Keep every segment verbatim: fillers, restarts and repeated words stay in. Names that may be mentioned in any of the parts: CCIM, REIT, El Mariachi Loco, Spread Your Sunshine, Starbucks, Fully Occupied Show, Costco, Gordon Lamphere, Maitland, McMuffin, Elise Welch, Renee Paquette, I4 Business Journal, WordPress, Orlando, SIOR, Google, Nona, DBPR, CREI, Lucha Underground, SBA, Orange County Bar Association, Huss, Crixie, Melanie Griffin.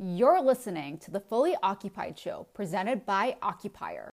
You're listening to the Fully Occupied Show, presented by Occupier.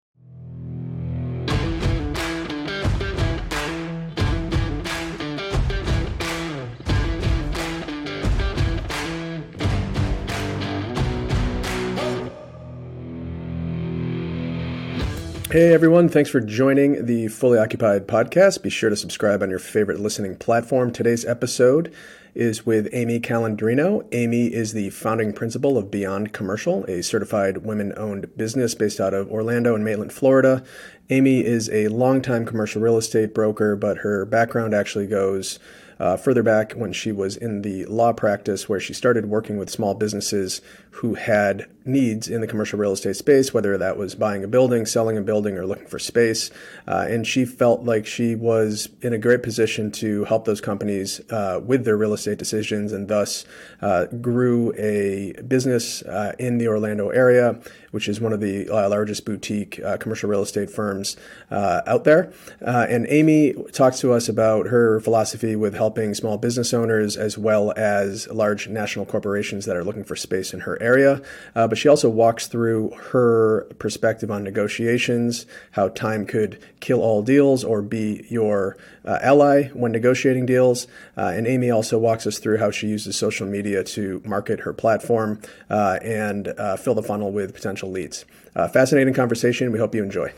Hey everyone, thanks for joining the Fully Occupied podcast. Be sure to subscribe on your favorite listening platform. Today's episode is with Amy Calandrino. Amy is the founding principal of Beyond Commercial, a certified women-owned business based out of Orlando and Maitland, Florida. Amy is a longtime commercial real estate broker, but her background actually goes uh, further back when she was in the law practice, where she started working with small businesses who had needs in the commercial real estate space, whether that was buying a building, selling a building, or looking for space. Uh, and she felt like she was in a great position to help those companies uh, with their real estate decisions, and thus uh, grew a business uh, in the Orlando area, which is one of the uh, largest boutique uh, commercial real estate firms uh, out there. Uh, and Amy talks to us about her philosophy with helping small business owners as well as large national corporations that are looking for space in her area. Uh, but she also walks through her perspective on negotiations, how time could kill all deals or be your uh, ally when negotiating deals. Uh, and Amy also walks us through how she uses social media to market her platform uh, and uh, fill the funnel with potential leads. Uh, fascinating conversation. We hope you enjoy.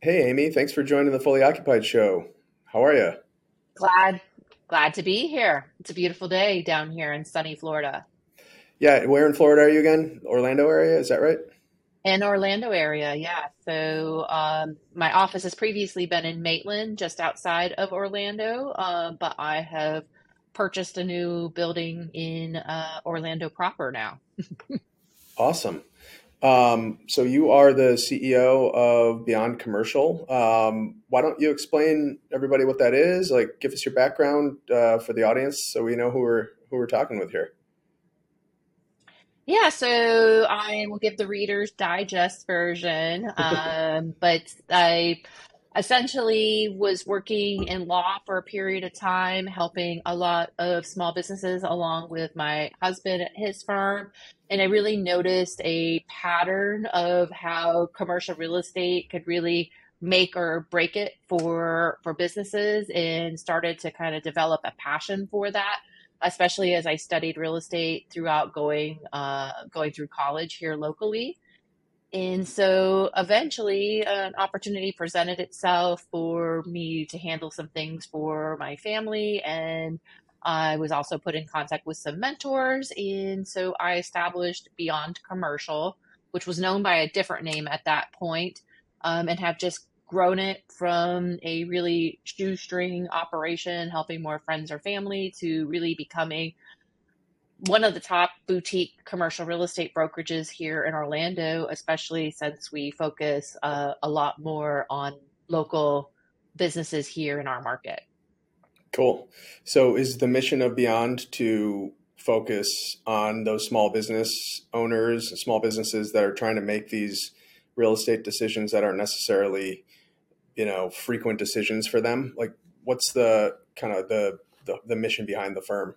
Hey, Amy. Thanks for joining the Fully Occupied Show. How are you? Glad, glad to be here. It's a beautiful day down here in sunny Florida. Yeah. Where in Florida are you again? Orlando area. Is that right? In Orlando area. Yeah. So um, my office has previously been in Maitland, just outside of Orlando, uh, but I have purchased a new building in uh, Orlando proper now. Awesome. Um, so you are the C E O of Beyond Commercial. Um, why don't you explain everybody what that is? Like, give us your background uh, for the audience so we know who we're who we're talking with here. Yeah, so I will give the Reader's Digest version, um, but I essentially was working in law for a period of time, helping a lot of small businesses along with my husband at his firm, and I really noticed a pattern of how commercial real estate could really make or break it for, for businesses, and started to kind of develop a passion for that, especially as I studied real estate throughout going uh, going through college here locally. And so eventually an opportunity presented itself for me to handle some things for my family. And I was also put in contact with some mentors. And so I established Beyond Commercial, which was known by a different name at that point, um, and have just grown it from a really shoestring operation, helping more friends or family, to really becoming one of the top boutique commercial real estate brokerages here in Orlando, especially since we focus uh, a lot more on local businesses here in our market. Cool. So is the mission of Beyond to focus on those small business owners, small businesses that are trying to make these real estate decisions that aren't necessarily, you know, frequent decisions for them? Like, what's the kind of the, the, the mission behind the firm?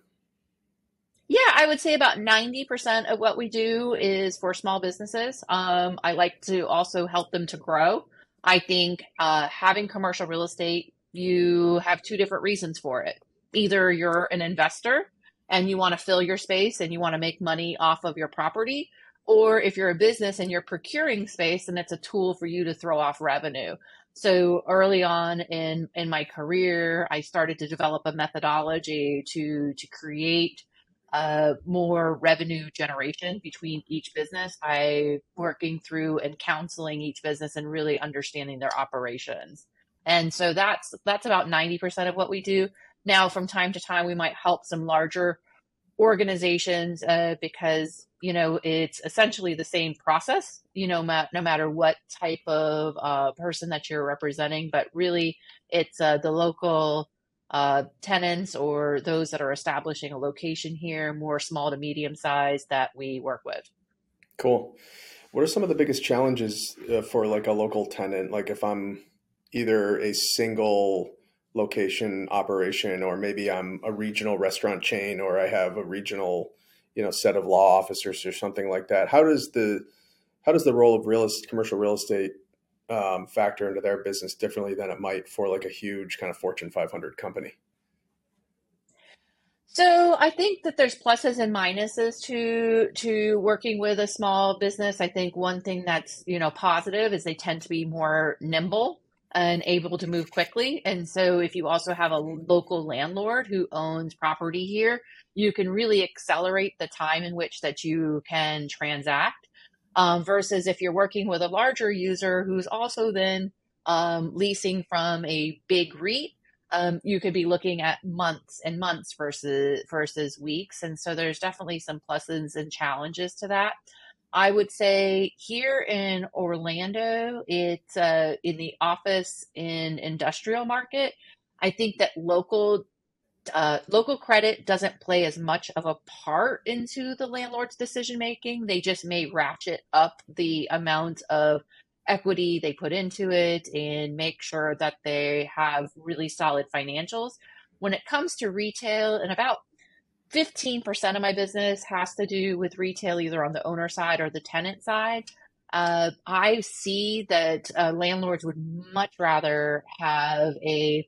Yeah, I would say about ninety percent of what we do is for small businesses. Um, I like to also help them to grow. I think uh, having commercial real estate, you have two different reasons for it. Either you're an investor and you want to fill your space and you want to make money off of your property, or if you're a business and you're procuring space, and it's a tool for you to throw off revenue. So early on in, in my career, I started to develop a methodology to, to create uh, more revenue generation between each business by working through and counseling each business and really understanding their operations. And so that's that's about ninety percent of what we do. Now, from time to time, we might help some larger organizations uh, because, you know, it's essentially the same process, you know, ma- no matter what type of uh, person that you're representing. But really, it's uh, the local uh, tenants or those that are establishing a location here, more small to medium size, that we work with. Cool. What are some of the biggest challenges uh, for like a local tenant? Like if I'm either a single location operation, or maybe I'm a regional restaurant chain, or I have a regional, you know, set of law officers or something like that. How does the, how does the role of real estate, commercial real estate um, factor into their business differently than it might for like a huge kind of Fortune five hundred company? So I think that there's pluses and minuses to to working with a small business. I think one thing that's, you know, positive is they tend to be more nimble and able to move quickly. And so if you also have a local landlord who owns property here, you can really accelerate the time in which that you can transact um, versus if you're working with a larger user who's also then um, leasing from a big REIT. Um, you could be looking at months and months versus versus weeks. And so there's definitely some pluses and challenges to that. I would say here in Orlando, it's uh, in the office in industrial market. I think that local uh, local credit doesn't play as much of a part into the landlord's decision making. They just may ratchet up the amount of equity they put into it and make sure that they have really solid financials. When it comes to retail, and about fifteen percent of my business has to do with retail, either on the owner side or the tenant side, uh, I see that uh, landlords would much rather have a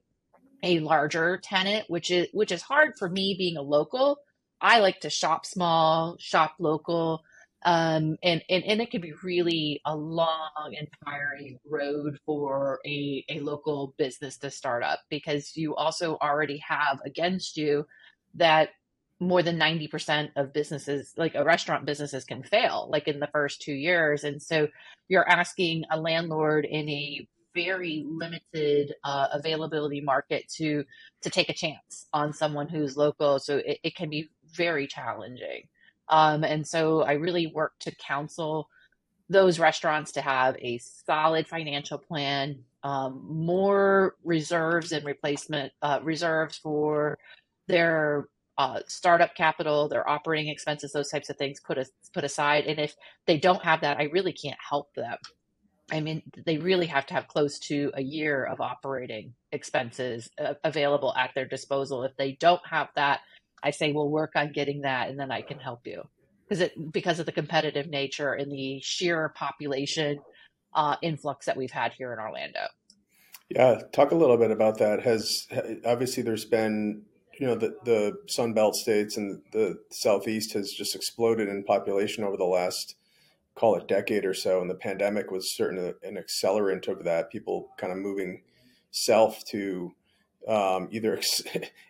a larger tenant, which is which is hard for me being a local. I like to shop small, shop local. Um, and, and, and it could be really a long and tiring road for a, a local business to start up, because you also already have against you that more than ninety percent of businesses, like a restaurant businesses, can fail like in the first two years. And so you're asking a landlord in a very limited uh, availability market to, to take a chance on someone who's local. So it, it can be very challenging. Um, and so I really work to counsel those restaurants to have a solid financial plan, um, more reserves and replacement uh, reserves for their uh, startup capital, their operating expenses, those types of things put, a, put aside. And if they don't have that, I really can't help them. I mean, they really have to have close to a year of operating expenses uh, available at their disposal. If they don't have that, I say, we'll work on getting that, and then I can help you, because it because of the competitive nature and the sheer population uh, influx that we've had here in Orlando. Yeah, talk a little bit about that. Has obviously there's been, you know, the the Sun Belt states and the Southeast has just exploded in population over the last, call it, decade or so, and the pandemic was certainly an accelerant of that. People kind of moving south to um, either ex-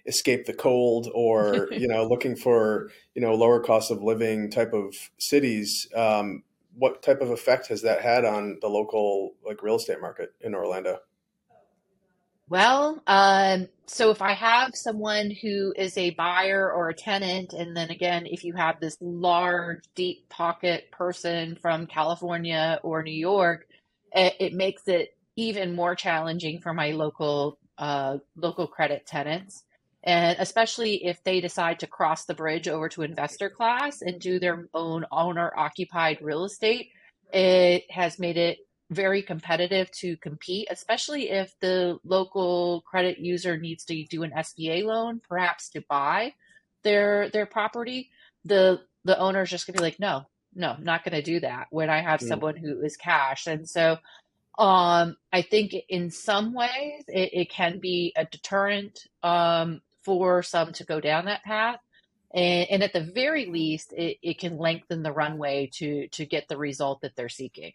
escape the cold or, you know, looking for, you know, lower cost of living type of cities. Um, what type of effect has that had on the local, like, real estate market in Orlando? Well, um, so if I have someone who is a buyer or a tenant, and then again, if you have this large, deep pocket person from California or New York, it, it makes it even more challenging for my local Uh, local credit tenants, and especially if they decide to cross the bridge over to investor class and do their own owner-occupied real estate, it has made it very competitive to compete, especially if the local credit user needs to do an S B A loan, perhaps to buy their their property. The the owner's just gonna be like, no, no, I'm not gonna do that when I have mm. someone who is cash. And so Um, I think in some ways it, it can be a deterrent um, for some to go down that path. And, and at the very least, it, it can lengthen the runway to, to get the result that they're seeking.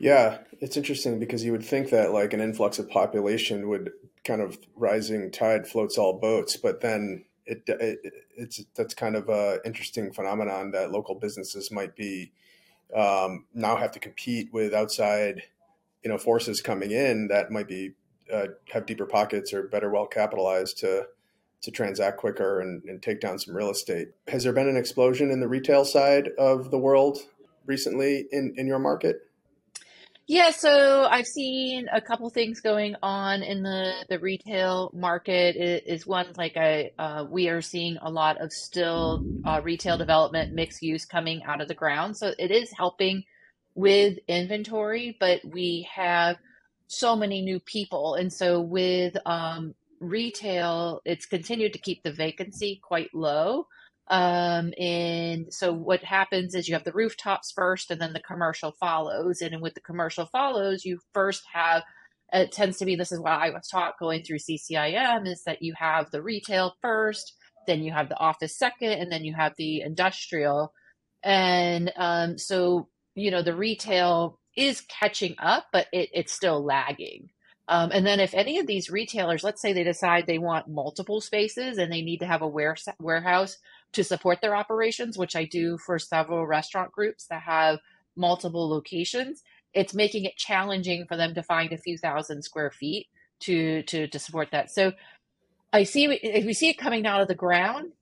Yeah, it's interesting, because you would think that like an influx of population would kind of rising tide floats all boats, but then it, it it's that's kind of an interesting phenomenon that local businesses might be Um, now have to compete with outside, you know, forces coming in that might be uh, have deeper pockets or better well capitalized to to transact quicker and, and take down some real estate. Has there been an explosion in the retail side of the world recently in, in your market? Yeah, so I've seen a couple things going on in the, the retail market. It is one, like I, uh, we are seeing a lot of still uh, retail development, mixed use coming out of the ground. So it is helping with inventory, but we have so many new people. And so with um, retail, it's continued to keep the vacancy quite low. Um, and so what happens is you have the rooftops first and then the commercial follows. And with the commercial follows, you first have, it tends to be, this is what I was taught going through C C I M, is that you have the retail first, then you have the office second, and then you have the industrial. And, um, so, you know, the retail is catching up, but it, it's still lagging. Um, and then if any of these retailers, let's say they decide they want multiple spaces and they need to have a warehouse to support their operations, which I do for several restaurant groups that have multiple locations, it's making it challenging for them to find a few thousand square feet to to, to support that. So I see, if we see it coming out of the ground,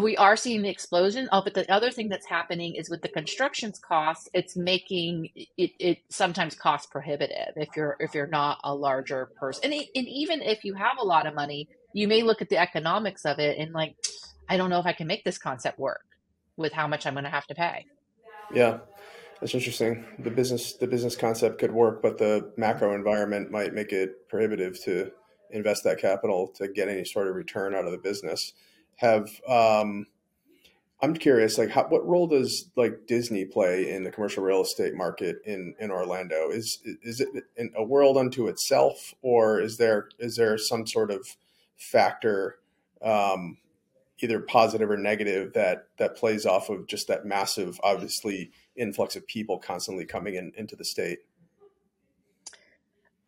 we are seeing the explosion. Oh, but the other thing that's happening is with the construction costs, it's making it, it sometimes cost prohibitive if you're if you're not a larger person. And, and even if you have a lot of money, you may look at the economics of it and like, I don't know if I can make this concept work with how much I'm going to have to pay. Yeah, that's interesting. The business the business concept could work, but the macro environment might make it prohibitive to invest that capital to get any sort of return out of the business. Have um, I'm curious, like, how, what role does like Disney play in the commercial real estate market in, in Orlando? Is is it in a world unto itself, or is there is there some sort of factor, um, either positive or negative, that that plays off of just that massive, obviously, influx of people constantly coming in into the state?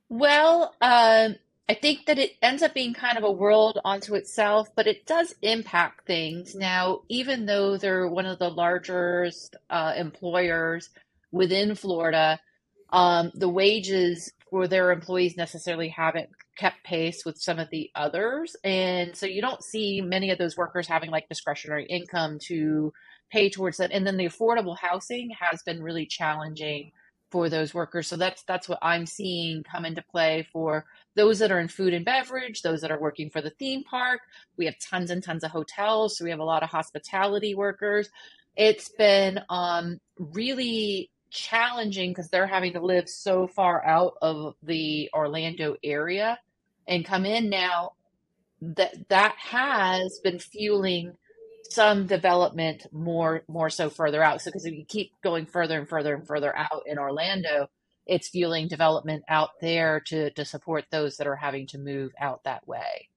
Well, um. I think that it ends up being kind of a world onto itself, but it does impact things. Now, even though they're one of the largest uh, employers within Florida, um, the wages for their employees necessarily haven't kept pace with some of the others. And so you don't see many of those workers having like discretionary income to pay towards that. And then the affordable housing has been really challenging for those workers. So that's that's what I'm seeing come into play for those that are in food and beverage, those that are working for the theme park. We have tons and tons of hotels, so we have a lot of hospitality workers. It's been um, really challenging because they're having to live so far out of the Orlando area and come in now. That that has been fueling some development more more so further out. So because if you keep going further and further and further out in Orlando, it's fueling development out there to, to support those that are having to move out that way.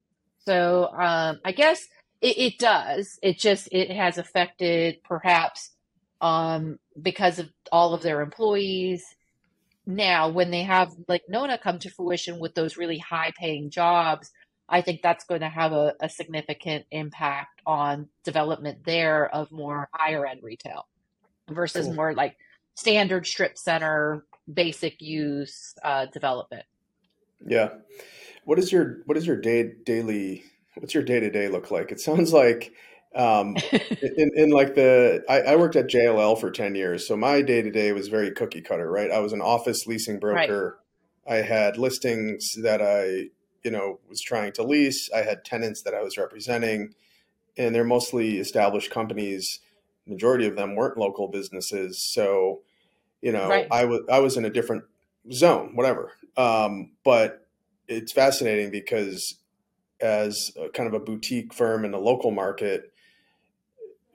So um, I guess it, it does. It just, it has affected perhaps um, because of all of their employees. Now, when they have like Nona come to fruition with those really high paying jobs, I think that's going to have a, a significant impact on development there of more higher end retail versus cool. more like standard strip center, basic use uh, development. Yeah. What is your, what is your day daily, what's your day to day look like? It sounds like um, in, in like the, I, I worked at J L L for ten years. So my day to day was very cookie cutter, right? I was an office leasing broker. Right. I had listings that I, you know, was trying to lease. I had tenants that I was representing, and they're mostly established companies. Majority of them weren't local businesses. So, you know, right. I was, I was in a different zone, whatever. Um, but it's fascinating because as a, kind of a boutique firm in the local market,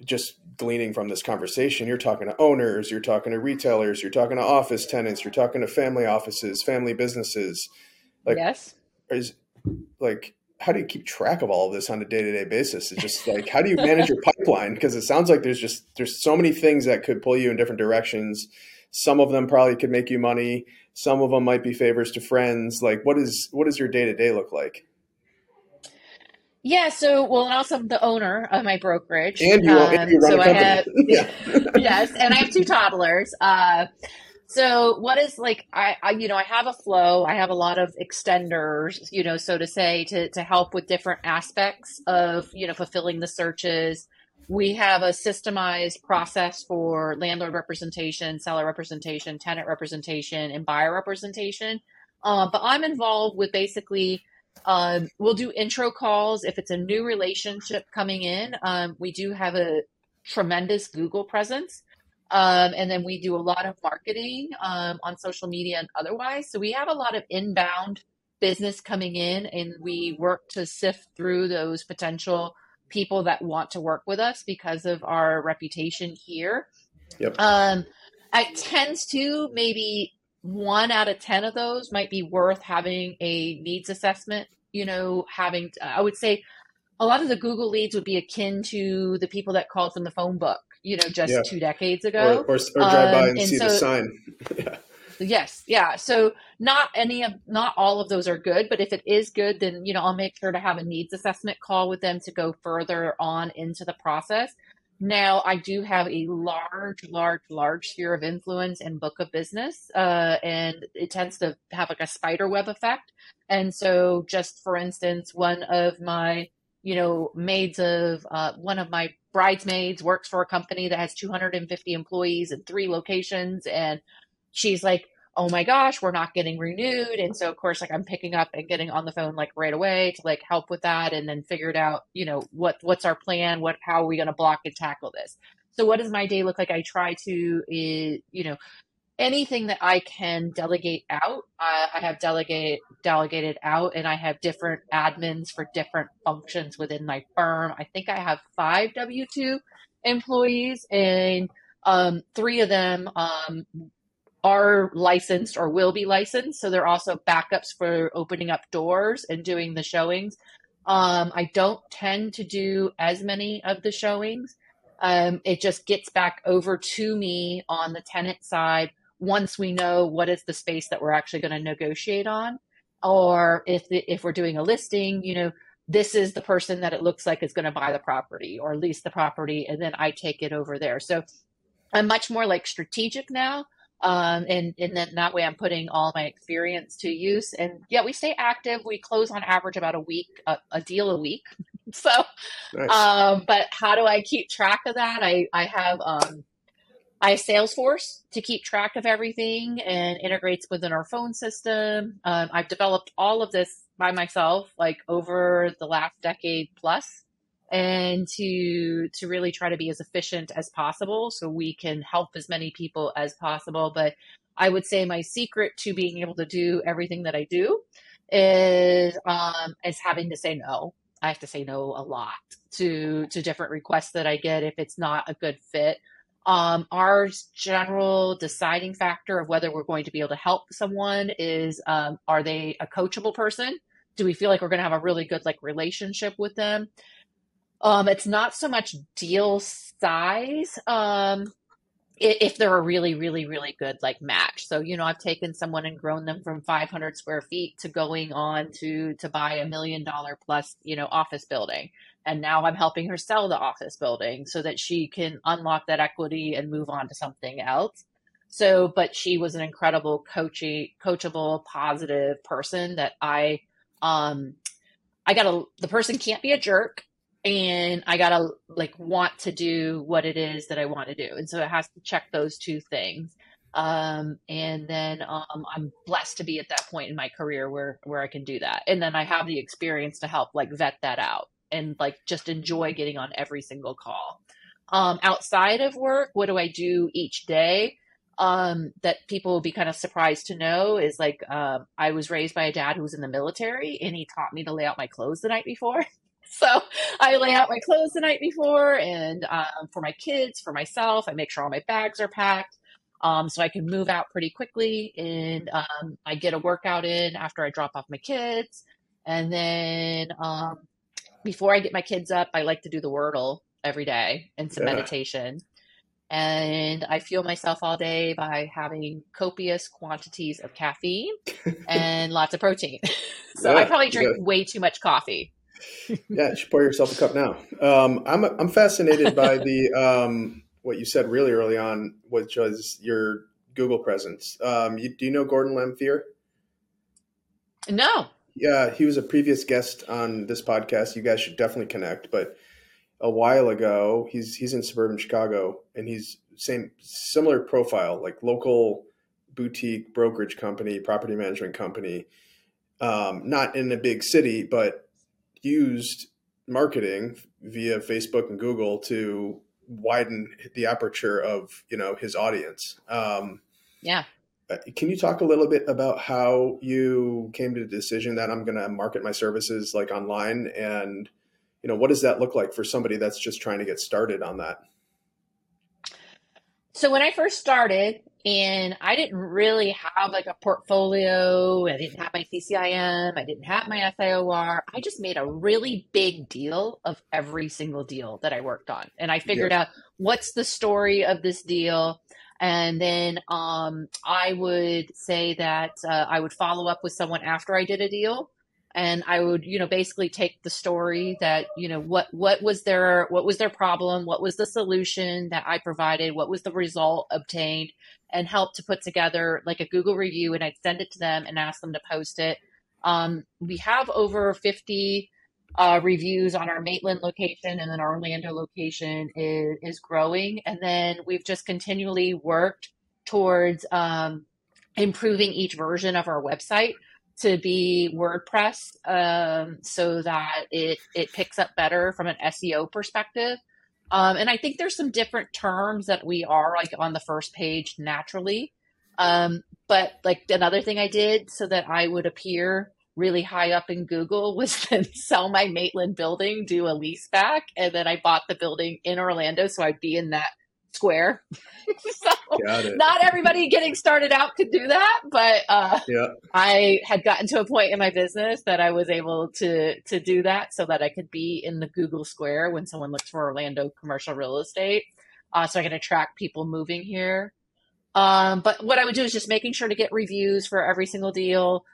just gleaning from this conversation, you're talking to owners, you're talking to retailers, you're talking to office tenants, you're talking to family offices, family businesses. Like, yes. Is like, how do you keep track of all of this on a day-to-day basis? It's just like, how do you manage your pipeline? Because it sounds like there's just, there's so many things that could pull you in different directions. Some of them probably could make you money. Some of them might be favors to friends. Like, what is, what does your day-to-day look like? Yeah. So, well, and also I'm the owner of my brokerage. And you, um, and you run so a company. I have, yeah. Yes. And I have two toddlers. Uh, So what is like, I, I, you know, I have a flow, I have a lot of extenders, you know, so to say, to, to help with different aspects of, you know, fulfilling the searches, We have a systemized process for landlord representation, seller representation, tenant representation, and buyer representation. Uh, but I'm involved with basically, um, we'll do intro calls if it's a new relationship coming in. Um, we do have a tremendous Google presence. Um, and then we do a lot of marketing um, on social media and otherwise. So we have a lot of inbound business coming in, and we work to sift through those potential people that want to work with us because of our reputation here. Yep. Um, it tends to maybe one out of ten of those might be worth having a needs assessment. You know, having, I would say a lot of the Google leads would be akin to the people that called from the phone book, you know, just yeah. two decades ago. Or, or, or drive by um, and, and see so, the sign. yeah. Yes. Yeah. So not any of, not all of those are good, but if it is good, then, you know, I'll make sure to have a needs assessment call with them to go further on into the process. Now I do have a large, large, large sphere of influence and book of business. Uh, and it tends to have like a spider web effect. And so just for instance, one of my, you know, maids of, uh, one of my bridesmaids works for a company that has two hundred fifty employees in three locations, and she's like, oh my gosh, we're not getting renewed. And so of course, like I'm picking up and getting on the phone, like right away to like help with that. And then figured out, you know, what, what's our plan? What, how are we going to block and tackle this? So what does my day look like? I try to, is, you know, anything that I can delegate out, I, I have delegate delegated out, and I have different admins for different functions within my firm. I think I have five W two employees, and um, three of them, um, are licensed or will be licensed. So they're also backups for opening up doors and doing the showings. Um, I don't tend to do as many of the showings. Um, it just gets back over to me on the tenant side once we know what is the space that we're actually going to negotiate on. Or if the, if we're doing a listing, you know, this is the person that it looks like is going to buy the property or lease the property, and then I take it over there. So I'm much more like strategic now. Um, and, and then that way I'm putting all my experience to use. And yeah, we stay active. We close on average about a week, a, a deal a week. So, nice. um, but how do I keep track of that? I, I have, um, I have Salesforce to keep track of everything, and integrates within our phone system. Um, I've developed all of this by myself, like over the last decade plus, and to to really try to be as efficient as possible so we can help as many people as possible. But I would say my secret to being able to do everything that I do is um, is having to say no. I have to say no a lot to, to different requests that I get if it's not a good fit. Um, our general deciding factor of whether we're going to be able to help someone is, um, are they a coachable person? Do we feel like we're going to have a really good like relationship with them? Um, it's not so much deal size, um, if they're a really, really, really good like match. So, you know, I've taken someone and grown them from five hundred square feet to going on to, to buy a million dollar plus, you know, office building. And now I'm helping her sell the office building so that she can unlock that equity and move on to something else. So, but she was an incredible coachy, coachable, positive person that I, um, I got a, the person can't be a jerk. And I got to like want to do what it is that I want to do. And so it has to check those two things. Um, and then um, I'm blessed to be at that point in my career where, where I can do that. And then I have the experience to help like vet that out and like just enjoy getting on every single call. Um, outside of work, what do I do each day um, that people will be kind of surprised to know is like um, I was raised by a dad who was in the military, and he taught me to lay out my clothes the night before. So I lay out my clothes the night before, and um, for my kids, for myself, I make sure all my bags are packed um, so I can move out pretty quickly. And um, I get a workout in after I drop off my kids. And then um, before I get my kids up, I like to do the Wordle every day and some yeah. meditation. And I fuel myself all day by having copious quantities of caffeine and lots of protein. So yeah, I probably drink yeah. way too much coffee. Yeah, you should pour yourself a cup now. Um, I'm I'm fascinated by the um, what you said really early on, which was your Google presence. Um, you, do you know Gordon Lamphere? No. Yeah, he was a previous guest on this podcast. You guys should definitely connect. But a while ago. He's he's in suburban Chicago, and he's same similar profile, like local boutique brokerage company, property management company, um, not in a big city, but used marketing via Facebook and Google to widen the aperture of, you know, his audience. Um, yeah. Can you talk a little bit about how you came to the decision that I'm going to market my services like online, and, you know, what does that look like for somebody that's just trying to get started on that? So when I first started, and I didn't really have like a portfolio, I didn't have my C C I M, I didn't have my S I O R, I just made a really big deal of every single deal that I worked on. And I figured yes. out what's the story of this deal. And then um, I would say that uh, I would follow up with someone after I did a deal. And I would, you know, basically take the story that, you know, what, what was their, what was their problem? What was the solution that I provided? What was the result obtained? And help to put together like a Google review, and I'd send it to them and ask them to post it. Um, we have over fifty uh, reviews on our Maitland location, and then our Orlando location is, is growing. And then we've just continually worked towards um, improving each version of our website to be WordPress, um, so that it, it picks up better from an S E O perspective. Um, and I think there's some different terms that we are like on the first page naturally. Um, but like another thing I did so that I would appear really high up in Google was then sell my Maitland building, do a lease back. And then I bought the building in Orlando, so I'd be in that square. So not everybody getting started out could do that, but uh yeah. I had gotten to a point in my business that I was able to to do that, so that I could be in the Google square when someone looks for Orlando commercial real estate, uh so I could attract people moving here. Um but what I would do is just making sure to get reviews for every single deal,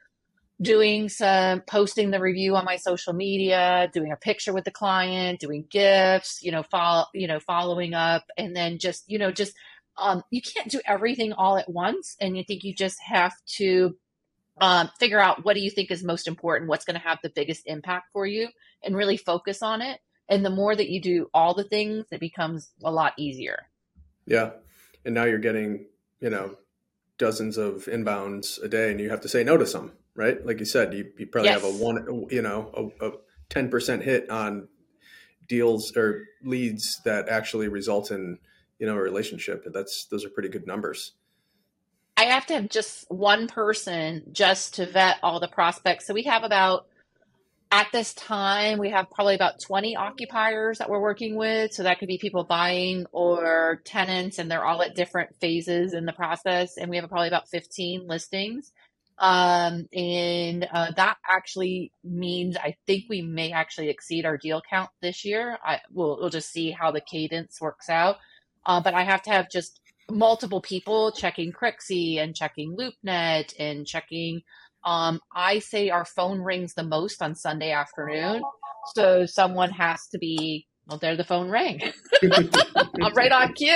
doing some posting the review on my social media, doing a picture with the client, doing gifts, you know, follow, you know, following up. And then just, you know, just, um, you can't do everything all at once. And you think you just have to, um, figure out what do you think is most important, what's going to have the biggest impact for you, and really focus on it. And the more that you do all the things, it becomes a lot easier. Yeah. And now you're getting, you know, dozens of inbounds a day, and you have to say no to some. Right? Like you said, you, you probably yes. have a one, you know, a, a ten percent hit on deals or leads that actually result in, you know, a relationship. That's, those are pretty good numbers. I have to have just one person just to vet all the prospects. So we have about, at this time, we have probably about twenty occupiers that we're working with. So that could be people buying or tenants, and they're all at different phases in the process. And we have probably about fifteen listings. Um, and, uh, that actually means I think we may actually exceed our deal count this year. I we'll, we'll just see how the cadence works out. Uh, but I have to have just multiple people checking Crixie and checking LoopNet and checking, um, I say our phone rings the most on Sunday afternoon. So someone has to be, well, there the phone rang. I'm right on cue.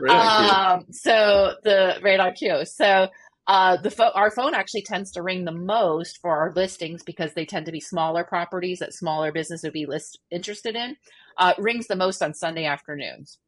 Right on um, cue. so the right on cue. So, Uh, the fo- our phone actually tends to ring the most for our listings, because they tend to be smaller properties that smaller business would be list interested in. Uh, rings the most on Sunday afternoons.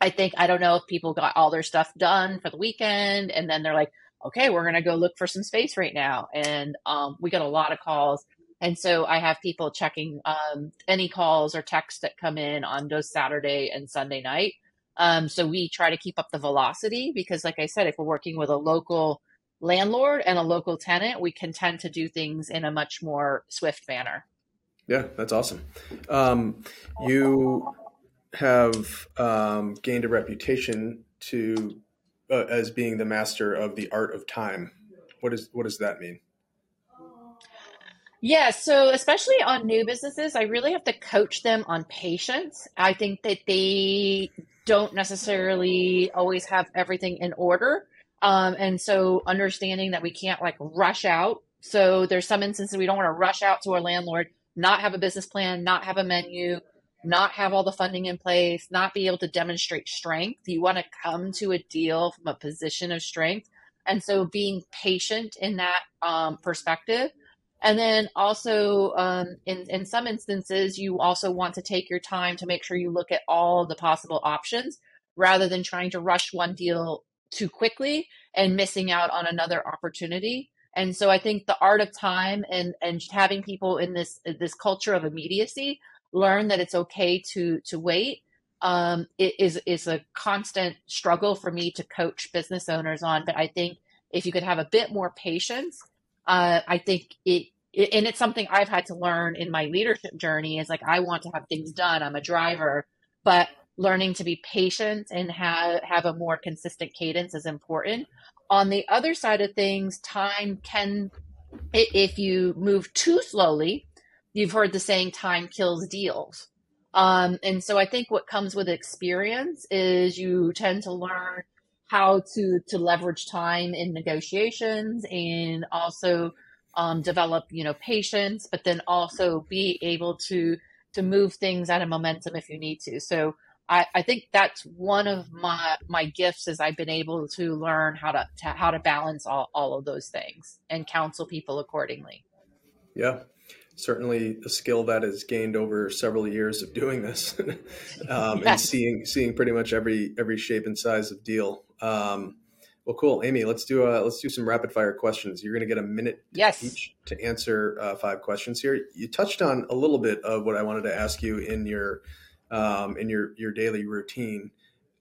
I think, I don't know if people got all their stuff done for the weekend, and then they're like, okay, we're going to go look for some space right now. And um, we get a lot of calls. And so I have people checking um, any calls or texts that come in on those Saturday and Sunday night. Um, so we try to keep up the velocity, because like I said, if we're working with a local landlord and a local tenant, we can tend to do things in a much more swift manner. Yeah, that's awesome. Um, you have um, gained a reputation to uh, as being the master of the art of time. What is what does that mean? Yeah, so especially on new businesses, I really have to coach them on patience. I think that they don't necessarily always have everything in order. Um, and so understanding that we can't like rush out. So there's some instances we don't want to rush out to our landlord, not have a business plan, not have a menu, not have all the funding in place, not be able to demonstrate strength. You want to come to a deal from a position of strength. And so being patient in that um, perspective. And then also, um, in, in some instances, you also want to take your time to make sure you look at all the possible options rather than trying to rush one deal too quickly and missing out on another opportunity. And so I think the art of time and, and having people in this, this culture of immediacy learn that it's okay to, to wait um, is, is a constant struggle for me to coach business owners on. But I think if you could have a bit more patience, uh, I think it, it, and it's something I've had to learn in my leadership journey is like, I want to have things done. I'm a driver, but learning to be patient and have, have a more consistent cadence is important. On the other side of things, time can, if you move too slowly, you've heard the saying, time kills deals. Um, and so I think what comes with experience is you tend to learn how to, to leverage time in negotiations and also um, develop, you know, patience, but then also be able to, to move things at a momentum if you need to. So I, I think that's one of my, my gifts is I've been able to learn how to, to how to balance all, all of those things and counsel people accordingly. Yeah, certainly a skill that is gained over several years of doing this um, yes. and seeing seeing pretty much every every shape and size of deal. Um, well, cool, Amy. Let's do a, let's do some rapid fire questions. You're going to get a minute yes. each to answer uh, five questions here. You touched on a little bit of what I wanted to ask you in your. Um, in your, your daily routine.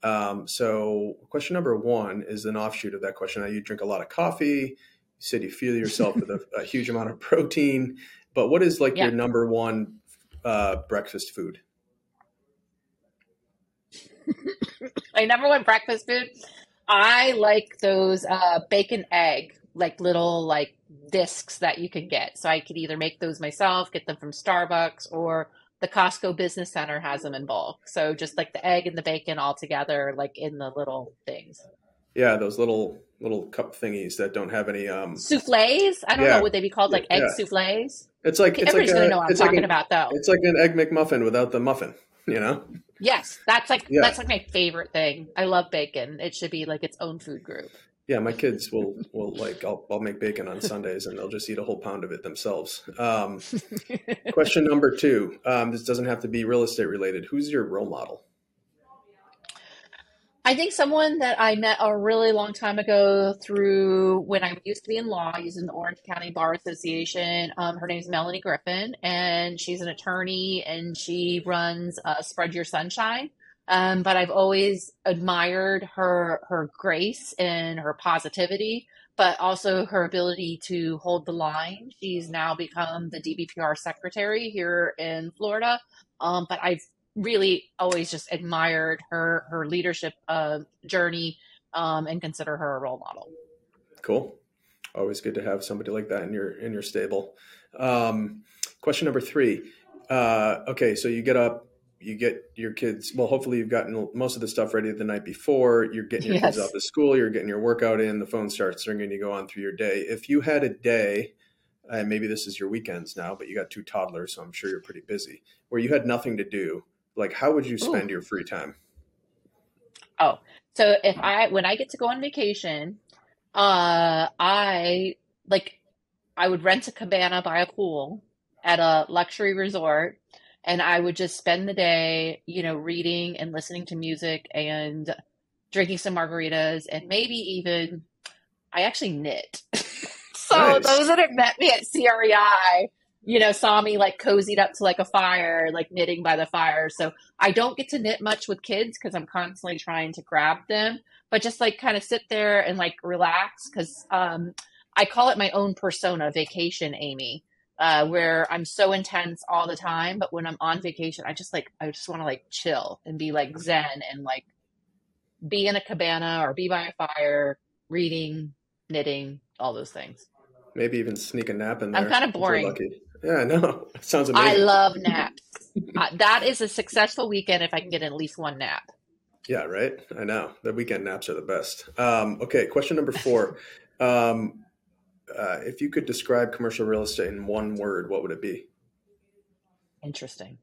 Um, so question number one is an offshoot of that question. Now, you drink a lot of coffee. You said you fuel yourself with a, a huge amount of protein, but what is like yeah. your number one uh, breakfast food? My number one breakfast food? I like those uh, bacon egg, like little like discs that you can get. So I could either make those myself, get them from Starbucks, or the Costco Business Center has them in bulk. So just like the egg and the bacon all together, like in the little things. Yeah, those little little cup thingies that don't have any um soufflés. I don't yeah. know what they be called, like egg yeah. soufflés. It's like it's everybody's like gonna a, know what I'm talking like an, about though. It's like an egg McMuffin without the muffin, you know? Yes. That's like yeah. that's like my favorite thing. I love bacon. It should be like its own food group. Yeah, my kids will, will like, I'll, I'll make bacon on Sundays and they'll just eat a whole pound of it themselves. Um, question number two, um, this doesn't have to be real estate related. Who's your role model? I think someone that I met a really long time ago through when I used to be in law using the Orange County Bar Association. Um, her name is Melanie Griffin, and she's an attorney and she runs uh, Spread Your Sunshine. Um, but I've always admired her, her grace and her positivity, but also her ability to hold the line. She's now become the D B P R secretary here in Florida. Um, but I've really always just admired her, her leadership uh, journey um, and consider her a role model. Cool. Always good to have somebody like that in your, in your stable. Um, question number three. Uh, okay. So you get up. You get your kids, well, hopefully you've gotten most of the stuff ready the night before. You're getting your yes. kids out of school. You're getting your workout in. The phone starts ringing. You go on through your day. If you had a day, and maybe this is your weekends now, but you got two toddlers, so I'm sure you're pretty busy, where you had nothing to do, like how would you spend Ooh. your free time? Oh, so if I, when I get to go on vacation, uh, I, like, I would rent a cabana by a pool at a luxury resort. And I would just spend the day, you know, reading and listening to music and drinking some margaritas and maybe even, I actually knit. So nice. Those that have met me at C R E I, you know, saw me like cozied up to like a fire, like knitting by the fire. So I don't get to knit much with kids because I'm constantly trying to grab them, but just like kind of sit there and like relax because um, I call it my own persona, Vacation Amy. Uh, where I'm so intense all the time, but when I'm on vacation, I just like, I just want to like chill and be like zen and like be in a cabana or be by a fire, reading, knitting, all those things. Maybe even sneak a nap in there. I'm kind of boring. Lucky. Yeah, I know. Sounds amazing. I love naps. uh, that is a successful weekend if I can get at least one nap. Yeah, right. I know. The weekend naps are the best. Um, okay, question number four. Um, Uh, if you could describe commercial real estate in one word, what would it be? Interesting.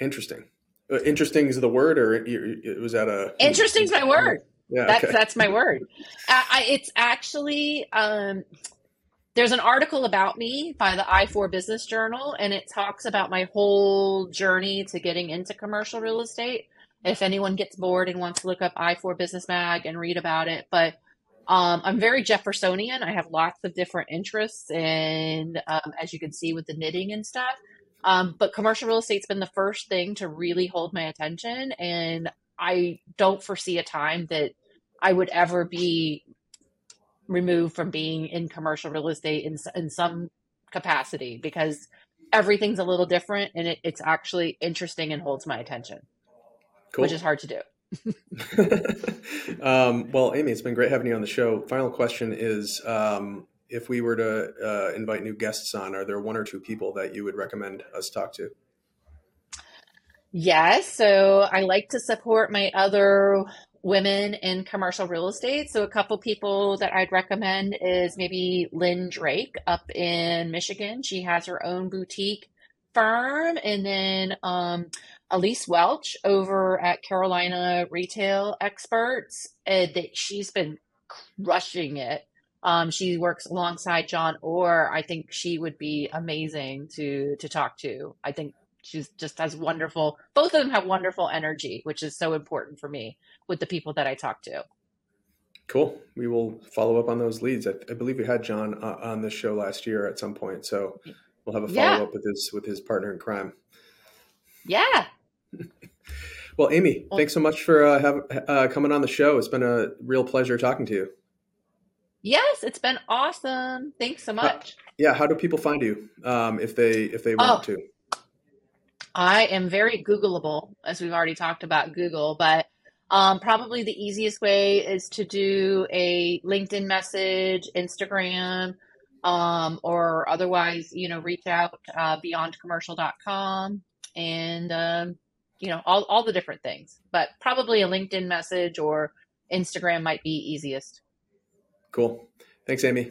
Interesting. Uh, interesting is the word, or it, it was that a interesting is my word. Yeah, that's okay. That's my word. Uh, I, it's actually um, There's an article about me by the I four Business Journal, and it talks about my whole journey to getting into commercial real estate. If anyone gets bored and wants to look up I four Business Mag and read about it. But um, I'm very Jeffersonian. I have lots of different interests, and um, as you can see with the knitting and stuff. Um, but commercial real estate's been the first thing to really hold my attention, and I don't foresee a time that I would ever be removed from being in commercial real estate in, in some capacity, because everything's a little different, and it, it's actually interesting and holds my attention, cool. Which is hard to do. um, well, Amy, it's been great having you on the show. Final question is, um, if we were to uh, invite new guests on, are there one or two people that you would recommend us talk to? Yes. So I like to support my other women in commercial real estate. So a couple people that I'd recommend is maybe Lynn Drake up in Michigan. She has her own boutique firm. And then um, Elise Welch over at Carolina Retail Experts. Uh, that she's been crushing it. Um, she works alongside John Orr. I think she would be amazing to to talk to. I think she's just has wonderful, both of them have wonderful energy, which is so important for me with the people that I talk to. Cool. We will follow up on those leads. I, I believe we had John uh, on this show last year at some point. So we'll have a follow yeah. up with his, with his partner in crime. Yeah. Well, Amy, well, thanks so much for uh, have, uh, coming on the show. It's been a real pleasure talking to you. Yes, it's been awesome. Thanks so much. Uh, yeah, how do people find you um, if they if they want oh, to? I am very Googleable, as we've already talked about Google, but um, probably the easiest way is to do a LinkedIn message, Instagram, um, or otherwise, you know, reach out uh, beyond commercial dot com and um, you know all all the different things. But probably a LinkedIn message or Instagram might be easiest. Cool. Thanks, Amy.